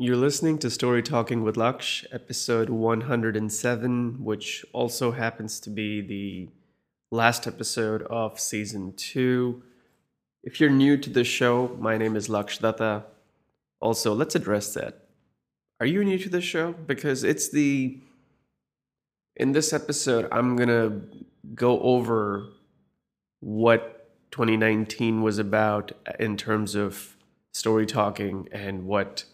You're listening to Storytalking With Laksh, episode 107, which also happens to be the last episode of season 2. If you're new to the show, my name is Laksh Dutta. Also, let's address that. Are you new to the show? Because in this episode, I'm going to go over what 2019 was about in terms of story talking and what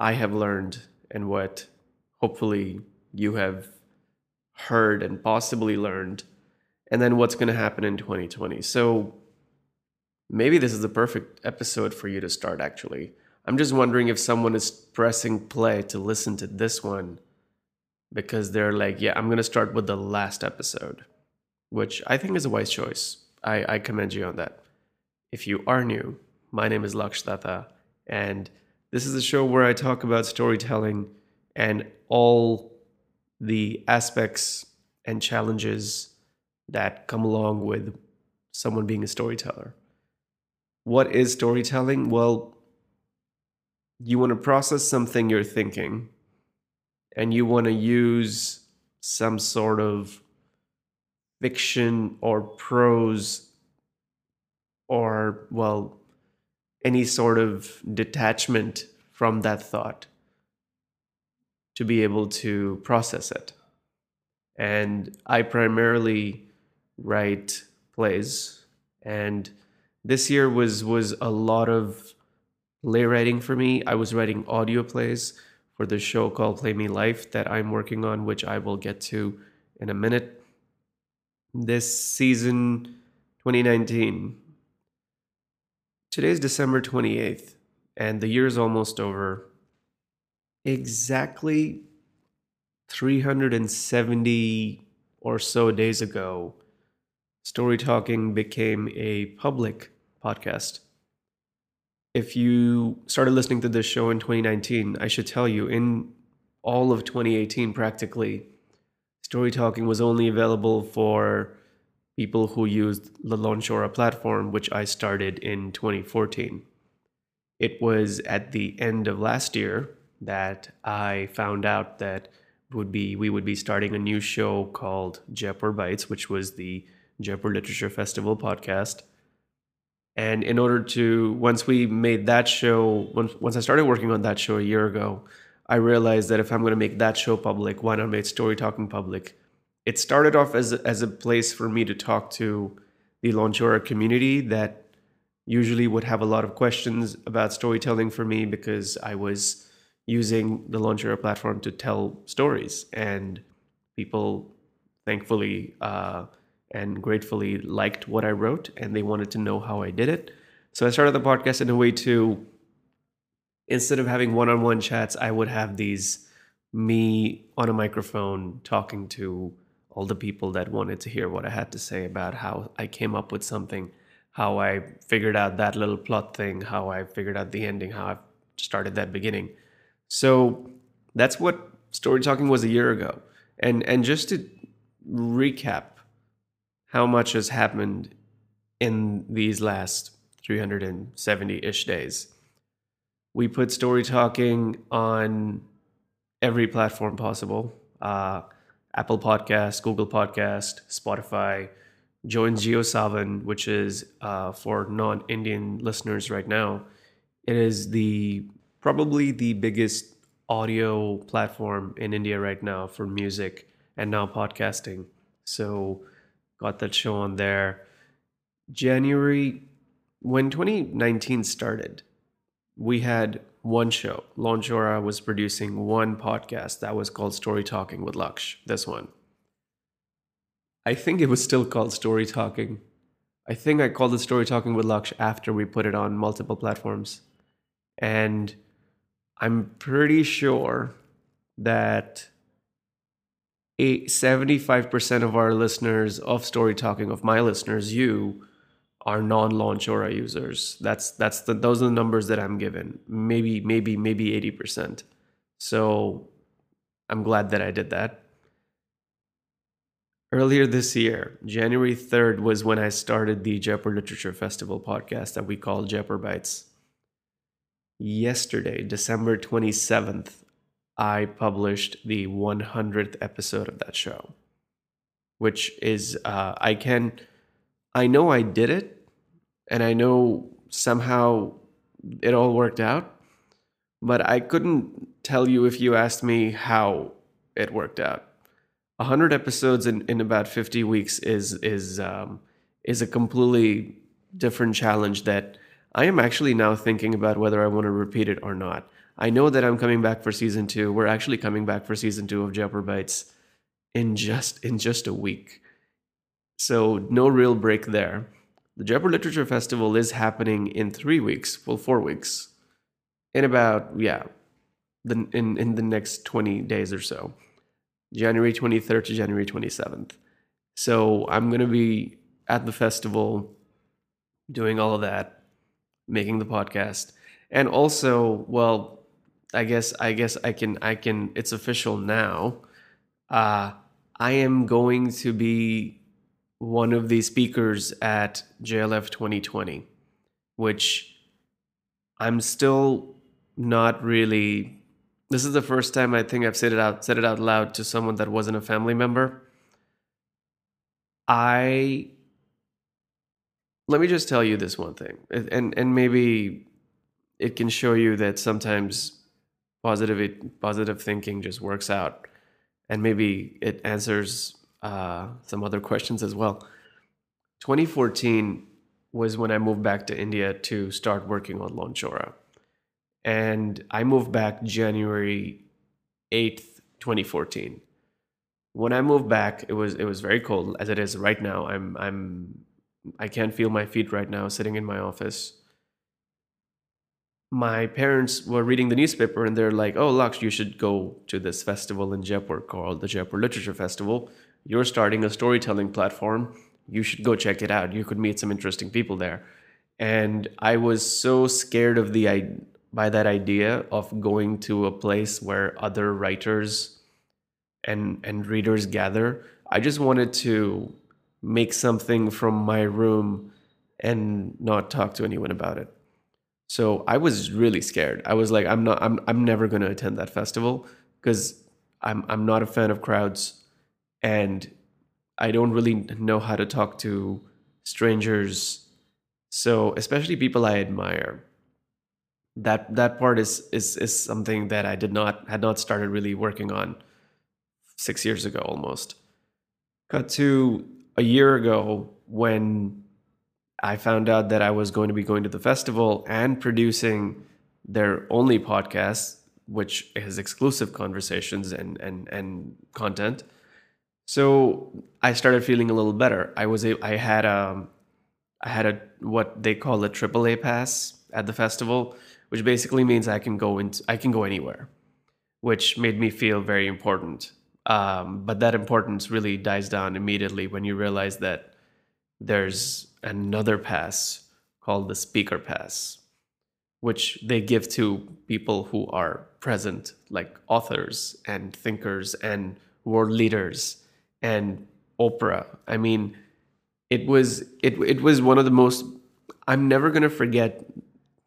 I have learned and what hopefully you have heard and possibly learned, and then what's going to happen in 2020. So maybe this is the perfect episode for you to start, actually. I'm just wondering if someone is pressing play to listen to this one because they're like, yeah, I'm going to start with the last episode, which I think is a wise choice. I commend you on that. If you are new, my name is Laksh Dutta, and this is a show where I talk about storytelling and all the aspects and challenges that come along with someone being a storyteller. What is storytelling? Well, you want to process something you're thinking, and you want to use some sort of fiction or prose or, well, any sort of detachment from that thought to be able to process it. And I primarily write plays, and this year was a lot of playwriting for me. I was writing audio plays for the show called Play Me Life that I'm working on, which I will get to in a minute. This season, 2019, today's December 28th, and the year is almost over. Exactly 370 or so days ago, Story Talking became a public podcast. If you started listening to this show in 2019, I should tell you, in all of 2018 practically, Story Talking was only available for people who used the Launchora platform, which I started in 2014. It was at the end of last year that I found out that we would be starting a new show called Jaipur Bytes, which was the Jaipur Literature Festival podcast. And in order to, once I started working on that show a year ago, I realized that if I'm going to make that show public, why not make Story Talking public? It started off as a place for me to talk to the Launchora community that usually would have a lot of questions about storytelling for me because I was using the Launchora platform to tell stories. And people, thankfully and gratefully, liked what I wrote, and they wanted to know how I did it. So I started the podcast in a way to, instead of having one-on-one chats, I would have these me on a microphone talking to all the people that wanted to hear what I had to say about how I came up with something, how I figured out that little plot thing, how I figured out the ending, how I started that beginning. So that's what Story Talking was a year ago. And just to recap how much has happened in these last 370-ish days, we put Story Talking on every platform possible. Apple Podcast, Google Podcast, Spotify. Join JioSaavn, which is for non-Indian listeners right now. It is probably the biggest audio platform in India right now for music and now podcasting. So got that show on there. January, when 2019 started, we had one show. Launchora was producing one podcast that was called Story Talking with Laksh. This one, I think it was still called Story Talking. I think I called it Story Talking with Laksh after we put it on multiple platforms. And I'm pretty sure that 75% of our listeners of Story Talking, of my listeners, you, are non-Launchora users. Those are the numbers that I'm given. Maybe 80%. So I'm glad that I did that. Earlier this year, January 3rd, was when I started the Jaipur Literature Festival podcast that we call Jaipur Bytes. yesterday, December 27th, I published the 100th episode of that show, which is, I know I did it, and I know somehow it all worked out, but I couldn't tell you if you asked me how it worked out. 100 episodes in about 50 weeks is a completely different challenge that I am actually now thinking about whether I want to repeat it or not. I know that I'm coming back for season 2. We're actually coming back for season 2 of Jaipur Bytes in just a week. So no real break there. The Jaipur Literature Festival is happening in 3 weeks, well, 4 weeks, in about, in the next 20 days or so, January 23rd to January 27th. So I'm going to be at the festival doing all of that, making the podcast. And also, well, I guess I can, it's official now. I am going to be one of the speakers at JLF 2020, which I'm still not really. This is the first time I think I've said it out loud to someone that wasn't a family member. Let me just tell you this one thing, and maybe it can show you that sometimes positive thinking just works out, and maybe it answers some other questions as well. 2014 was when I moved back to India to start working on Launchora. And I moved back January 8th, 2014. When I moved back, it was very cold, as it is right now. I can't feel my feet right now, sitting in my office. My parents were reading the newspaper and they're like, "Oh, Laksh, you should go to this festival in Jaipur called the Jaipur Literature Festival. You're starting a storytelling platform. You should go check it out. You could meet some interesting people there." And I was so scared by that idea of going to a place where other writers and readers gather. I just wanted to make something from my room and not talk to anyone about it. So I was really scared. I was like, I'm never going to attend that festival because I'm not a fan of crowds and I don't really know how to talk to strangers. So especially people I admire. That part is something that I had not started really working on 6 years ago almost. Cut to a year ago when I found out that I was going to be going to the festival and producing their only podcast, which is exclusive conversations and content. So I started feeling a little better. I had a what they call a AAA pass at the festival, which basically means I can go anywhere, which made me feel very important. But that importance really dies down immediately when you realize that there's another pass called the speaker pass, which they give to people who are present, like authors and thinkers and world leaders and Oprah. I mean, it was one of the most. I'm never gonna forget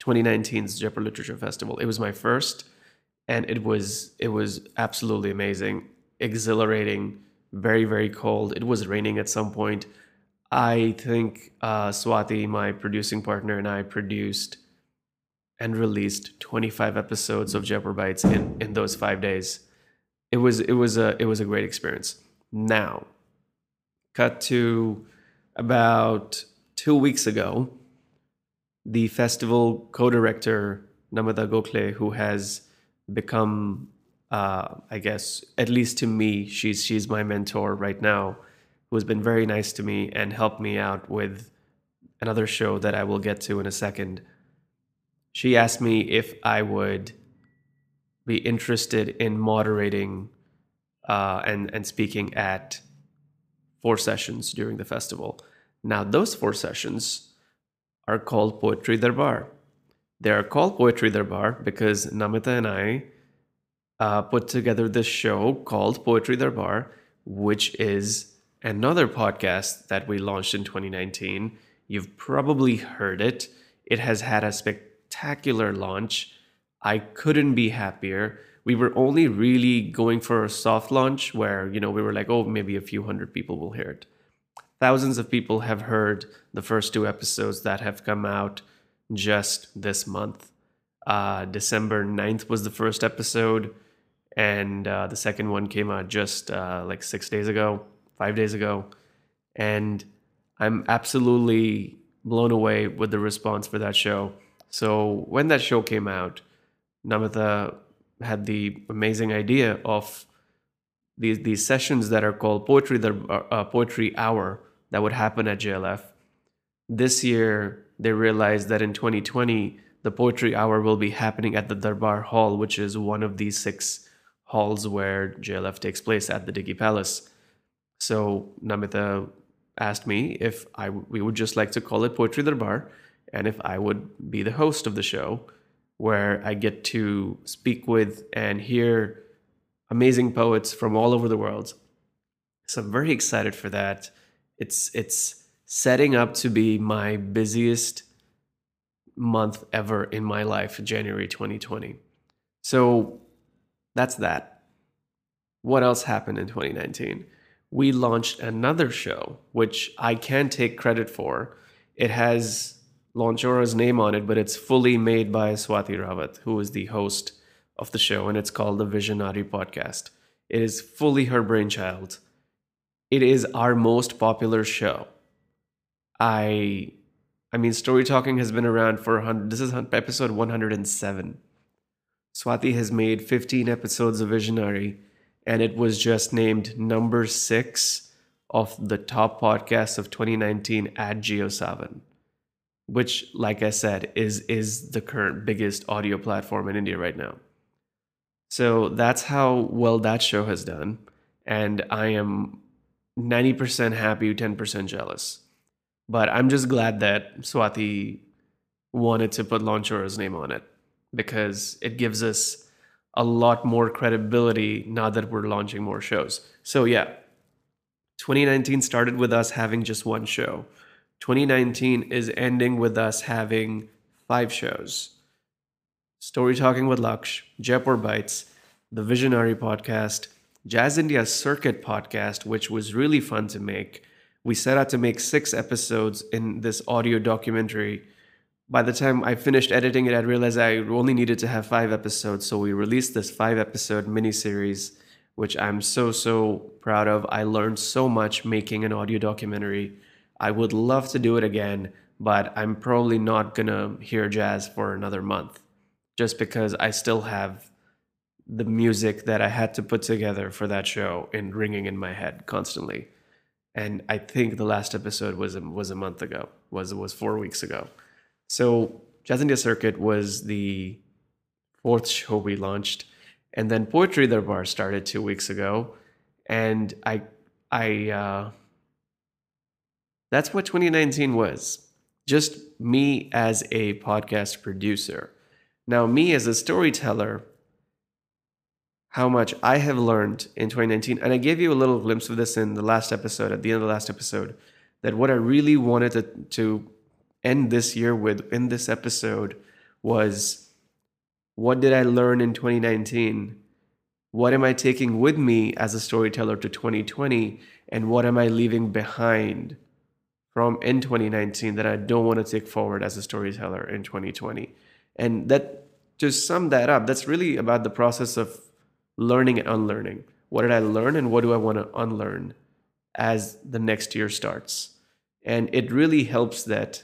2019's Jaipur Literature Festival. It was my first, and it was absolutely amazing, exhilarating, very, very cold. It was raining at some point. I think Swati, my producing partner, and I produced and released 25 episodes of Jaipur Bytes in those 5 days. It was a great experience. Now, cut to about 2 weeks ago, the festival co-director, Namita Gokhale, who has become, I guess, at least to me, she's my mentor right now, who has been very nice to me and helped me out with another show that I will get to in a second. She asked me if I would be interested in moderating and speaking at 4 sessions during the festival. Now, those 4 sessions... are called Poetry Darbaar. They are called Poetry Darbaar because Namita and I put together this show called Poetry Darbaar, which is another podcast that we launched in 2019. You've probably heard it. It has had a spectacular launch. I couldn't be happier. We were only really going for a soft launch where, you know, we were like, oh, maybe a few hundred people will hear it. Thousands of people have heard the first two episodes that have come out just this month. December 9th was the first episode, and the second one came out just like 5 days ago. And I'm absolutely blown away with the response for that show. So when that show came out, Namita had the amazing idea of these sessions that are called Poetry Hour that would happen at JLF. This year, they realized that in 2020, the Poetry Hour will be happening at the Darbaar Hall, which is one of these 6 halls where JLF takes place at the Diggi Palace. So Namita asked me if we would just like to call it Poetry Darbaar, and if I would be the host of the show, where I get to speak with and hear amazing poets from all over the world. So I'm very excited for that. It's setting up to be my busiest month ever in my life, January 2020. So that's that. What else happened in 2019? We launched another show, which I can take credit for. It has Launchora's name on it, but it's fully made by Swati Ravat, who is the host of the show, and it's called the Vision-Nari Podcast. It is fully her brainchild. It is our most popular show. I mean, Storytalking has been around for this is episode 107. Swati has made 15 episodes of Vision-Nari, and it was just named number 6 of the top podcasts of 2019 at JioSaavn, which, like I said, is the current biggest audio platform in India right now. So that's how well that show has done. And I am 90% happy, 10% jealous. But I'm just glad that Swati wanted to put Launchora's name on it, because it gives us a lot more credibility now that we're launching more shows. So yeah, 2019 started with us having just one show. 2019 is ending with us having 5 shows. Storytalking with Laksh, Jaipur Bytes, the Vision-Nari Podcast, Jazz India Circuit Podcast, which was really fun to make. We set out to make 6 episodes in this audio documentary. By the time I finished editing it, I realized I only needed to have 5 episodes. So we released this 5-episode miniseries, which I'm so proud of. I learned so much making an audio documentary. I would love to do it again, but I'm probably not going to hear jazz for another month, just because I still have the music that I had to put together for that show and ringing in my head constantly. And I think the last episode was 4 weeks ago. So Jazz India Circuit was the 4th show we launched. And then Poetry Darbaar started 2 weeks ago. And that's what 2019 was. Just me as a podcast producer. Now, me as a storyteller, how much I have learned in 2019, and I gave you a little glimpse of this in the last episode, at the end of the last episode, that what I really wanted to end this year with in this episode was, what did I learn in 2019? What am I taking with me as a storyteller to 2020? And what am I leaving behind from in 2019 that I don't want to take forward as a storyteller in 2020? And that, to sum that up, that's really about the process of learning and unlearning. What did I learn and what do I want to unlearn as the next year starts? And it really helps that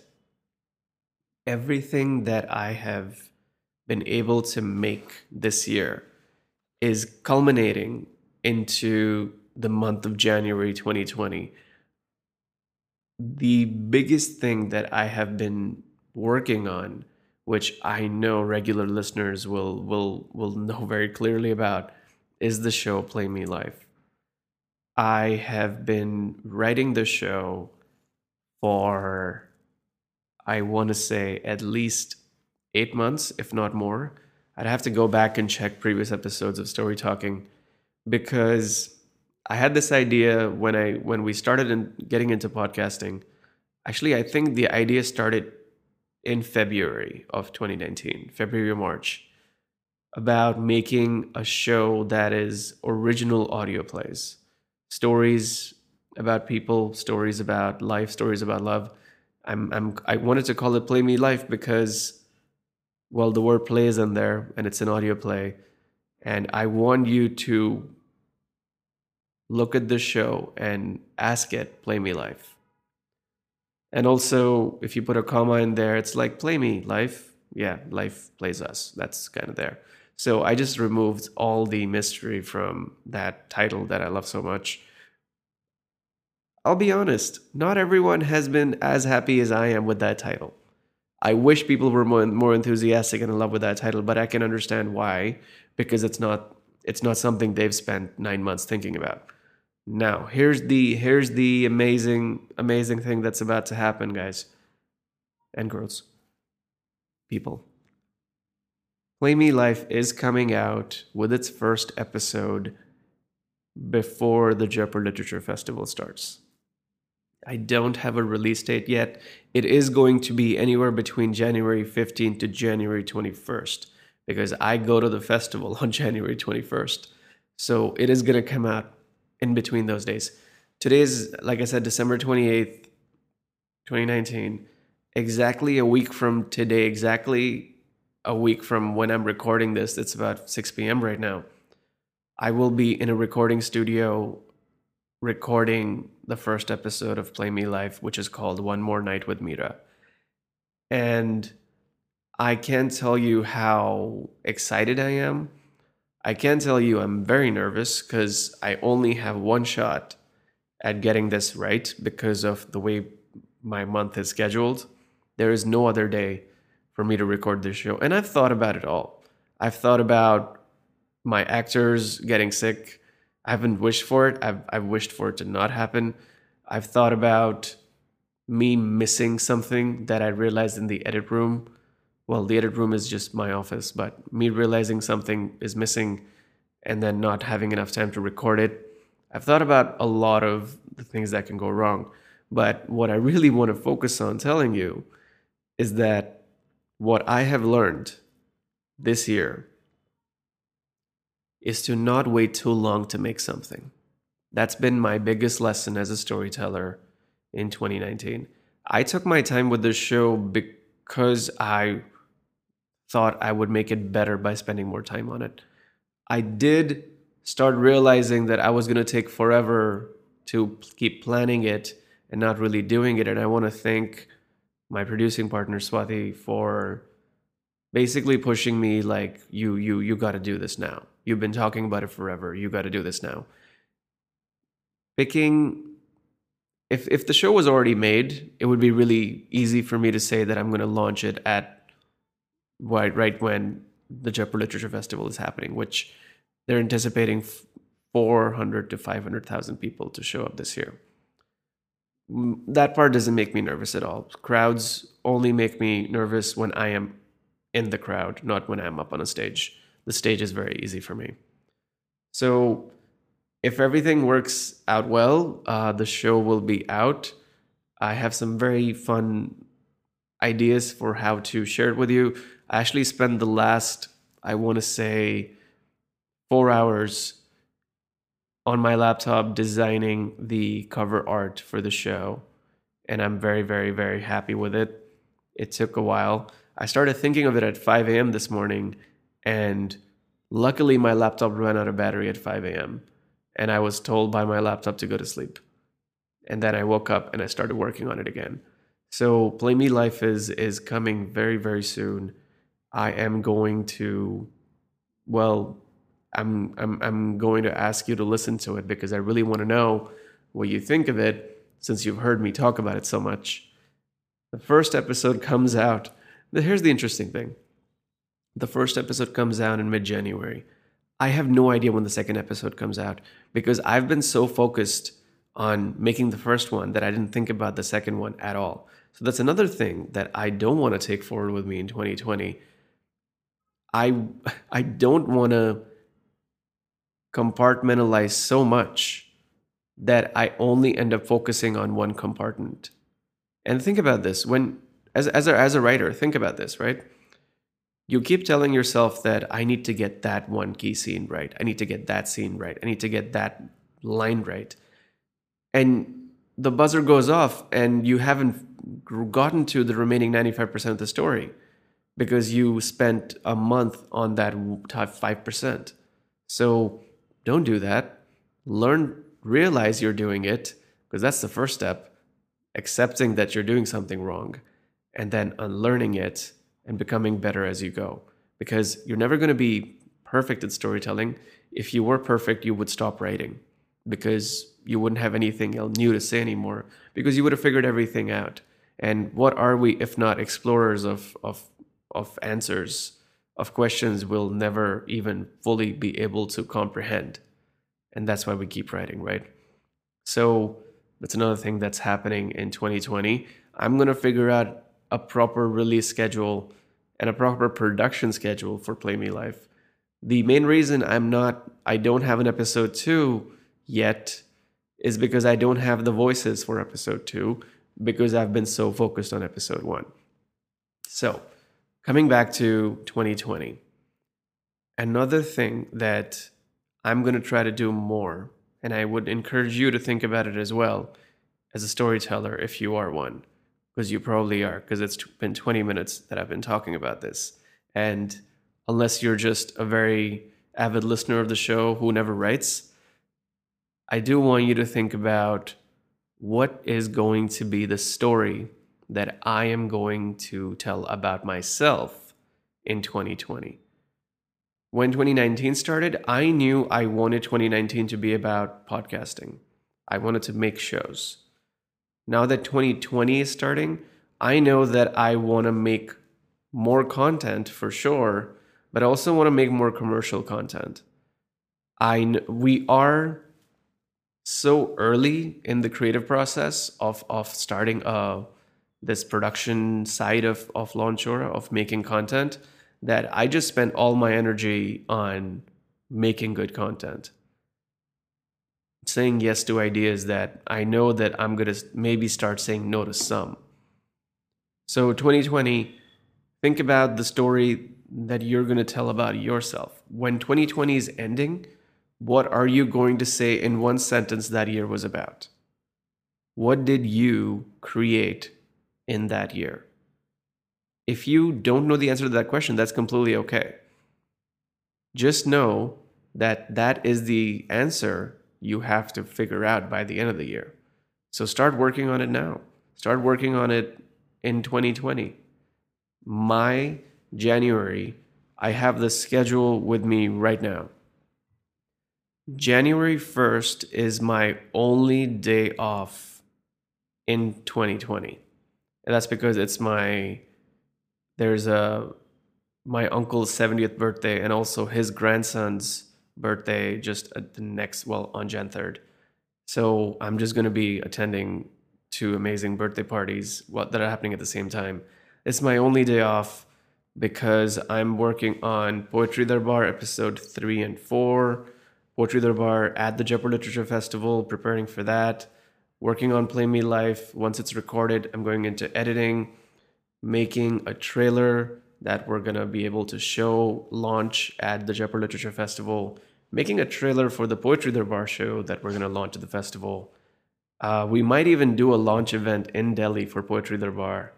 everything that I have been able to make this year is culminating into the month of January 2020. The biggest thing that I have been working on, which I know regular listeners will know very clearly about, is the show Play Me Life. I have been writing the show for, I want to say, at least 8 months, if not more. I'd have to go back and check previous episodes of Story Talking, because I had this idea when we started getting into podcasting. Actually, I think the idea started in February of 2019, February or March. about making a show that is original audio plays. Stories about people, stories about life, stories about love. I wanted to call it Play Me Life because, well, the word play is in there and it's an audio play. And I want you to look at this show and ask it, play me life. And also, if you put a comma in there, it's like, play me life. Yeah, life plays us. That's kind of there. So I just removed all the mystery from that title that I love so much. I'll be honest, not everyone has been as happy as I am with that title. I wish people were more enthusiastic and in love with that title, but I can understand why, because it's not something they've spent 9 months thinking about. Now, here's the amazing thing that's about to happen, guys and girls, people. Play Me Life is coming out with its first episode before the Jaipur Literature Festival starts. I don't have a release date yet. It is going to be anywhere between January 15th to January 21st because I go to the festival on January 21st. So it is going to come out in between those days. Today is, like I said, December 28th, 2019. Exactly a week from when I'm recording this. It's about 6 p.m. right now. I will be in a recording studio recording the first episode of Play Me Life, which is called One More Night with Meera. And I can't tell you how excited I am. I can tell you I'm very nervous because I only have one shot at getting this right because of the way my month is scheduled. There is no other day for me to record this show. And I've thought about it all. I've thought about my actors getting sick. I haven't wished for it. I've wished for it to not happen. I've thought about me missing something that I realized in the edit room. Well, the edit room is just my office, but me realizing something is missing and then not having enough time to record it. I've thought about a lot of the things that can go wrong. But what I really want to focus on telling you is that what I have learned this year is to not wait too long to make something. That's been my biggest lesson as a storyteller in 2019. I took my time with this show because I thought I would make it better by spending more time on it. I did start realizing that I was going to take forever to keep planning it and not really doing it. And I want to thank my producing partner, Swati, for basically pushing me like, you got to do this now. You've been talking about it forever. You got to do this now. If the show was already made, it would be really easy for me to say that I'm going to launch it at right when the Jaipur Literature Festival is happening, which they're anticipating 400 to 500,000 people to show up this year. That part doesn't make me nervous at all. Crowds only make me nervous when I am in the crowd, not when I'm up on a stage. The stage is very easy for me. So if everything works out well, the show will be out. I have some very fun ideas for how to share it with you. I actually spent the last, 4 hours on my laptop designing the cover art for the show. And I'm very, very, very happy with it. It took a while. I started thinking of it at 5 a.m. this morning. And luckily, my laptop ran out of battery at 5 a.m. And I was told by my laptop to go to sleep. And then I woke up and I started working on it again. So Play Me Life is coming very, very soon. I am going to, I'm going to ask you to listen to it because I really want to know what you think of it since you've heard me talk about it so much. The first episode comes out. Here's the interesting thing. The first episode comes out in mid-January. I have no idea when the second episode comes out because I've been so focused on making the first one that I didn't think about the second one at all. So that's another thing that I don't want to take forward with me in 2020. I don't want to compartmentalize so much that I only end up focusing on one compartment. And think about this. When as a writer, think about this, right? you keep telling yourself that I need to get that one key scene right. I need to get that scene right. I need to get that line right. And the buzzer goes off and you haven't gotten to the remaining 95% of the story because you spent a month on that top 5%. So don't do that. Learn, realize you're doing it, because that's the first step, accepting that you're doing something wrong and then unlearning it and becoming better as you go, because you're never going to be perfect at storytelling. If you were perfect, you would stop writing because you wouldn't have anything new to say anymore, because you would have figured everything out. And what are we if not explorers of answers, of questions we'll never even fully be able to comprehend? And that's why we keep writing, right? So that's another thing that's happening in 2020. I'm going to figure out a proper release schedule and a proper production schedule for Play Me Life. The main reason I don't have an episode 2 yet is because I don't have the voices for episode 2, because I've been so focused on episode 1. So coming back to 2020, another thing that I'm going to try to do more, and I would encourage you to think about it as well as a storyteller if you are one, because you probably are, because it's been 20 minutes that I've been talking about this. And unless you're just a very avid listener of the show who never writes, I do want you to think about what is going to be the story that I am going to tell about myself in 2020. When 2019 started, I knew I wanted 2019 to be about podcasting. I wanted to make shows. Now that 2020 is starting, I know that I want to make more content for sure, but I also want to make more commercial content. We are so early in the creative process of starting this production side of Launchora, of making content, that I just spent all my energy on making good content. Saying yes to ideas that I know that I'm going to maybe start saying no to some. So 2020, think about the story that you're going to tell about yourself. When 2020 is ending, what are you going to say in one sentence that year was about? What did you create in that year? If you don't know the answer to that question, that's completely okay. Just know that that is the answer you have to figure out by the end of the year. So start working on it now. Start working on it in 2020. My January, I have the schedule with me right now. January 1st is my only day off in 2020. And that's because it's my uncle's 70th birthday and also his grandson's birthday just at on Jan 3rd. So I'm just going to be attending two amazing birthday parties that are happening at the same time. It's my only day off because I'm working on Poetry Darbaar episode 3 and 4, Poetry Darbaar at the Jaipur Literature Festival, preparing for that, working on Play Me Life. Once it's recorded, I'm going into editing, making a trailer that we're going to be able to launch at the Jaipur Literature Festival, making a trailer for the Poetry Darbaar show that we're going to launch at the festival. We might even do a launch event in Delhi for Poetry Darbaar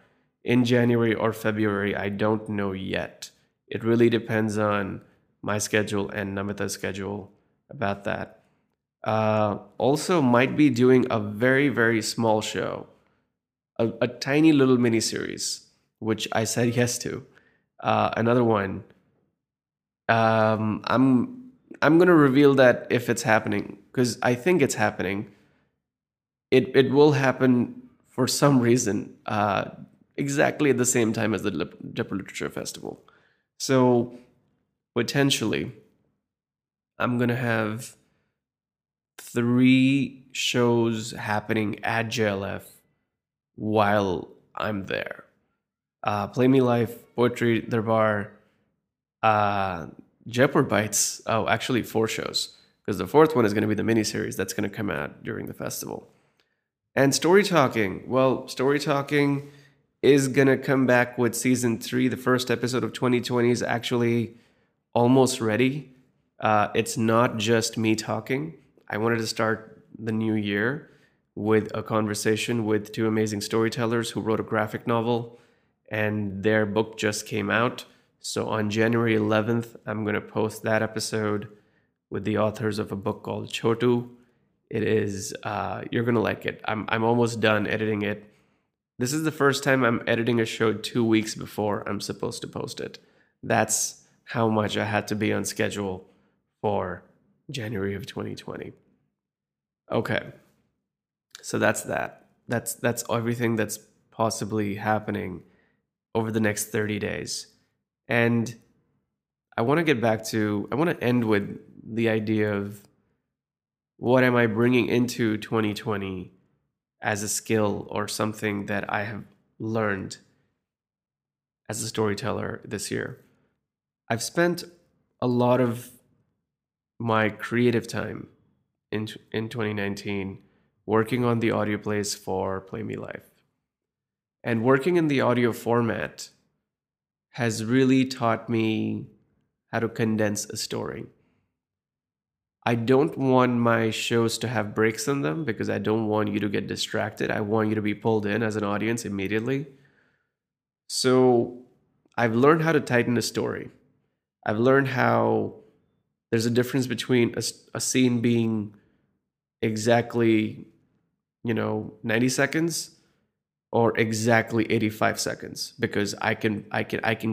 in January or February. I don't know yet. It really depends on my schedule and Namita's schedule about that. Also might be doing a very, very small show, a tiny little mini-series, which I said yes to. Another one. I'm gonna reveal that if it's happening, because I think it's happening. It will happen for some reason, exactly at the same time as the Jaipur Literature Festival. So potentially, I'm gonna have 3 shows happening at JLF while I'm there. Play Me Life, Poetry Darbaar, Jaipur Bytes. Oh, actually 4 shows, because the 4th one is going to be the miniseries that's going to come out during the festival. And Story Talking. Well, Story Talking is going to come back with season 3. The first episode of 2020 is actually almost ready. It's not just me talking. I wanted to start the new year with a conversation with two amazing storytellers who wrote a graphic novel, and their book just came out. So on January 11th, I'm going to post that episode with the authors of a book called Chotu. It is, you're going to like it. I'm almost done editing it. This is the first time I'm editing a show 2 weeks before I'm supposed to post it. That's how much I had to be on schedule for January of 2020. Okay. So that's that. That's everything that's possibly happening over the next 30 days. And I want to end with the idea of what am I bringing into 2020 as a skill or something that I have learned as a storyteller this year. I've spent a lot of my creative time in 2019 working on the audio plays for Play Me Life. And working in the audio format has really taught me how to condense a story. I don't want my shows to have breaks in them because I don't want you to get distracted. I want you to be pulled in as an audience immediately. So I've learned how to tighten a story. I've learned how there's a difference between a scene being exactly, 90 seconds or exactly 85 seconds because I can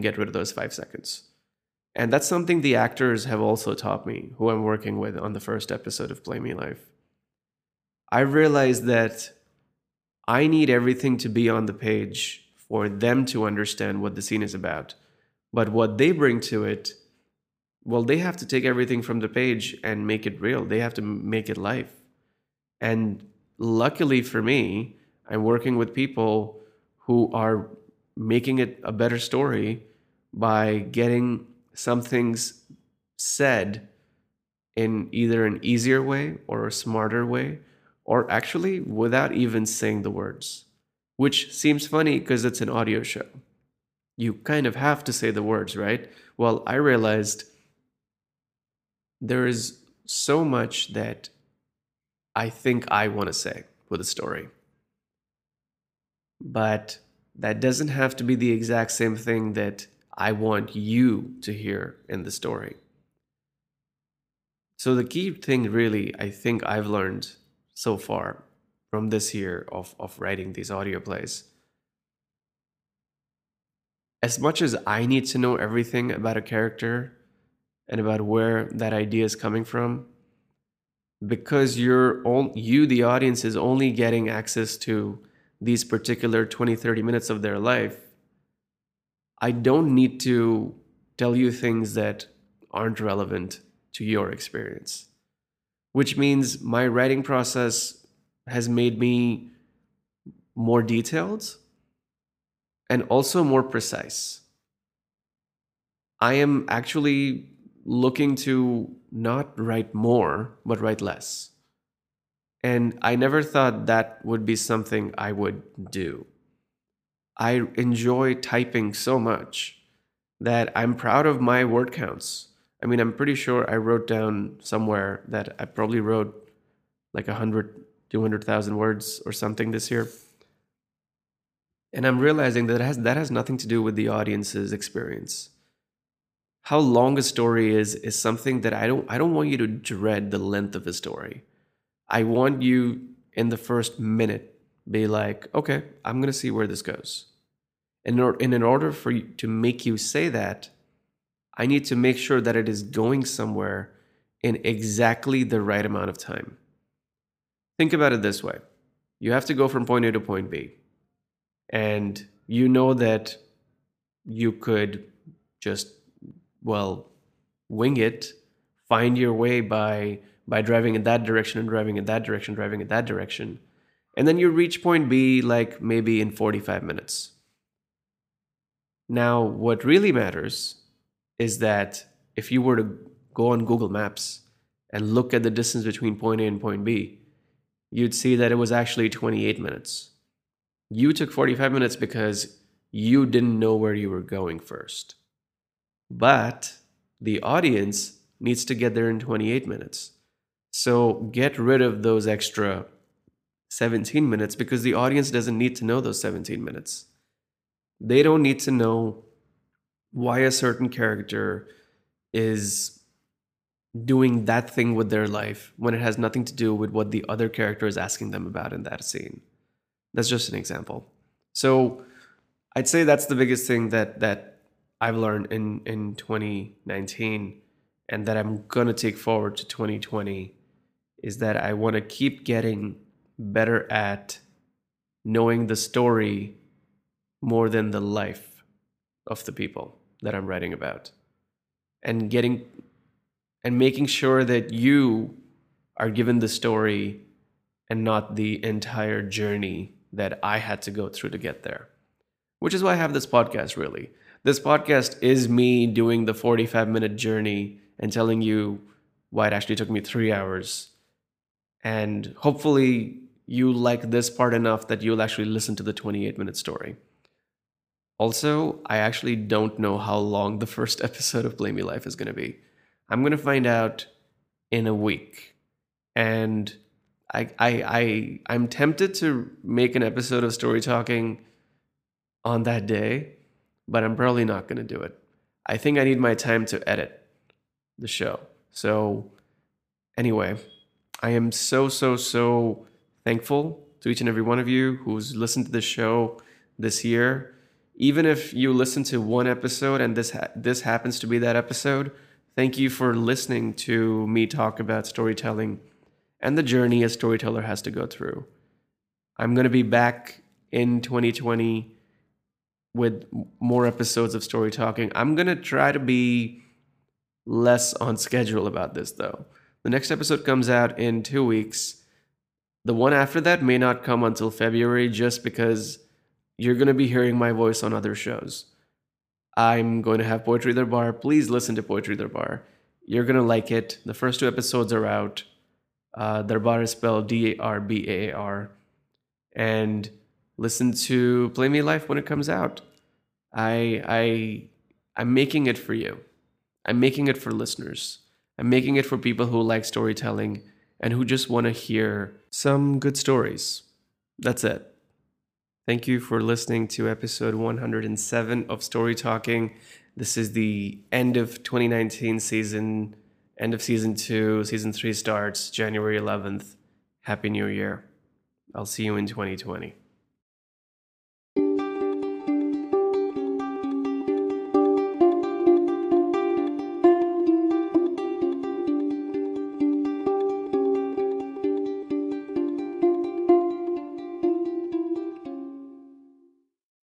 get rid of those 5 seconds. And that's something the actors have also taught me, who I'm working with on the first episode of Play Me Life. I realized that I need everything to be on the page for them to understand what the scene is about. But what they bring to it, well, they have to take everything from the page and make it real. They have to make it live. And luckily for me, I'm working with people who are making it a better story by getting some things said in either an easier way or a smarter way, or actually without even saying the words, which seems funny because it's an audio show. You kind of have to say the words, right? Well, I realized there is so much that I think I want to say with a story. But that doesn't have to be the exact same thing that I want you to hear in the story. So the key thing really, I think I've learned so far from this year of writing these audio plays. As much as I need to know everything about a character and about where that idea is coming from, because you, the audience, is only getting access to these particular 20, 30 minutes of their life, I don't need to tell you things that aren't relevant to your experience, which means my writing process has made me more detailed and also more precise. I am actually looking to not write more, but write less. And I never thought that would be something I would do. I enjoy typing so much that I'm proud of my word counts. I mean, I'm pretty sure I wrote down somewhere that I probably wrote like 100, 200,000 words or something this year. And I'm realizing that that has nothing to do with the audience's experience. How long a story is something that I don't want you to dread the length of a story. I want you in the first minute be like, okay, I'm going to see where this goes. And in order for you to make you say that, I need to make sure that it is going somewhere in exactly the right amount of time. Think about it this way. You have to go from point A to point B. And you know that you could just, wing it, find your way by driving in that direction and driving in that direction. And then you reach point B, like maybe in 45 minutes. Now, what really matters is that if you were to go on Google Maps and look at the distance between point A and point B, you'd see that it was actually 28 minutes. You took 45 minutes because you didn't know where you were going first. But the audience needs to get there in 28 minutes. So get rid of those extra 17 minutes because the audience doesn't need to know those 17 minutes. They don't need to know why a certain character is doing that thing with their life when it has nothing to do with what the other character is asking them about in that scene. That's just an example. So I'd say that's the biggest thing that I've learned in 2019 and that I'm going to take forward to 2020 is that I want to keep getting better at knowing the story more than the life of the people that I'm writing about. And making sure that you are given the story and not the entire journey that I had to go through to get there. Which is why I have this podcast, really. This podcast is me doing the 45-minute journey and telling you why it actually took me 3 hours. And hopefully you like this part enough that you'll actually listen to the 28-minute story. Also, I actually don't know how long the first episode of Play Me Life is going to be. I'm going to find out in a week. And I'm tempted to make an episode of Story Talking on that day, but I'm probably not going to do it. I think I need my time to edit the show. So anyway, I am so, so, so thankful to each and every one of you who's listened to the show this year. Even if you listen to one episode and this happens to be that episode, thank you for listening to me talk about storytelling and the journey a storyteller has to go through. I'm going to be back in 2020 with more episodes of Story Talking. I'm going to try to be less on schedule about this, though. The next episode comes out in 2 weeks. The one after that may not come until February just because you're going to be hearing my voice on other shows. I'm going to have Poetry Darbaar. Please listen to Poetry Darbaar. You're going to like it. The first 2 episodes are out. Darbaar is spelled D-A-R-B-A-A-R. And listen to Play Me Life when it comes out. I'm making it for you. I'm making it for listeners. I'm making it for people who like storytelling and who just want to hear some good stories. That's it. Thank you for listening to episode 107 of Story Talking. This is the end of 2019 season, end of season 2. Season 3 starts January 11th. Happy New Year. I'll see you in 2020.